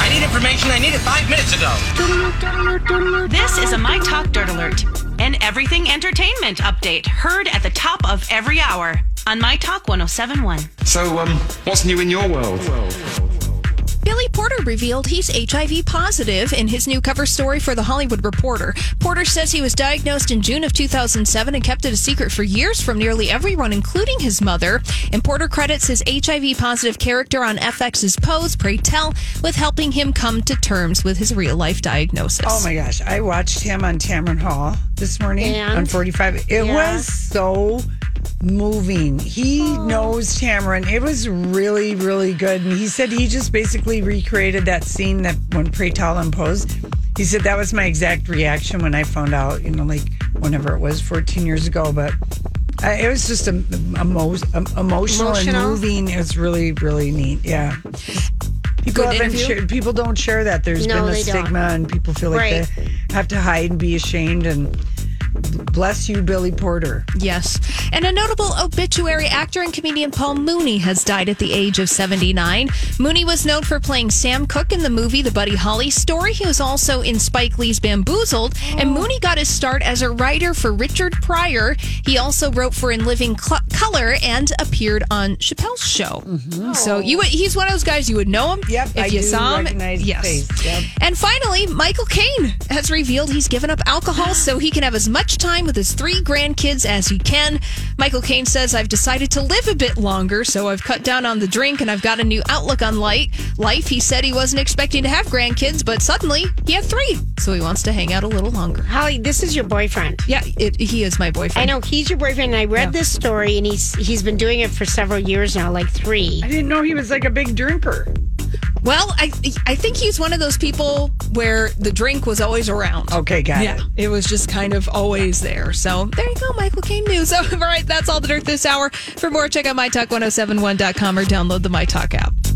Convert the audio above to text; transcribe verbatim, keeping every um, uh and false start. I need information. I needed five minutes ago. This is a MyTalk Dirt Alert, an everything entertainment update heard at the top of every hour on MyTalk one oh seven point one. So, um, what's new in your world? Billy Porter revealed he's H I V positive in his new cover story for The Hollywood Reporter. Porter says he was diagnosed in June of two thousand seven and kept it a secret for years from nearly everyone, including his mother. And Porter credits his H I V positive character on F X's Pose, Pray Tell, with helping him come to terms with his real life diagnosis. Oh my gosh, I watched him on Tamron Hall this morning and? on forty-five. It yeah. was so moving. He oh. knows Tamron. It was really, really good. And he said he just basically recreated that scene that when Pray Tell and Pose. He said that was my exact reaction when I found out, you know, like whenever it was fourteen years ago. But uh, it was just a, a, a most, um, emotional, emotional and moving. It was really, really neat. Yeah. People, share, people don't share that. There's no, been a stigma don't. and people feel like right. they have to hide and be ashamed, and bless you, Billy Porter. Yes. And a notable obituary, actor and comedian Paul Mooney has died at the age of seventy-nine. Mooney was known for playing Sam Cooke in the movie The Buddy Holly Story. He was also in Spike Lee's Bamboozled. Oh. And Mooney got his start as a writer for Richard Pryor. He also wrote for In Living Cl- Color and appeared on Chappelle's Show. Mm-hmm. Oh. So you, he's one of those guys, you would know him yep, if I you saw him. Yes. Face. Yep. And finally, Michael Caine has revealed he's given up alcohol so he can have as much time with his three grandkids as he can. Michael Caine says, "I've decided to live a bit longer, so I've cut down on the drink and I've got a new outlook on life." He said he wasn't expecting to have grandkids, but suddenly he had three, so he wants to hang out a little longer. Holly, this is your boyfriend. Yeah, it, he is my boyfriend. I know he's your boyfriend. And I read yeah. this story, and he's he's been doing it for several years now, like three. I didn't know he was like a big drinker. Well, I I think he's one of those people where the drink was always around. Okay, got yeah, it. Yeah, it was just kind of always there. So there you go, Michael Caine news. All right, that's all the dirt this hour. For more, check out my talk ten seventy-one dot com or download the MyTalk app.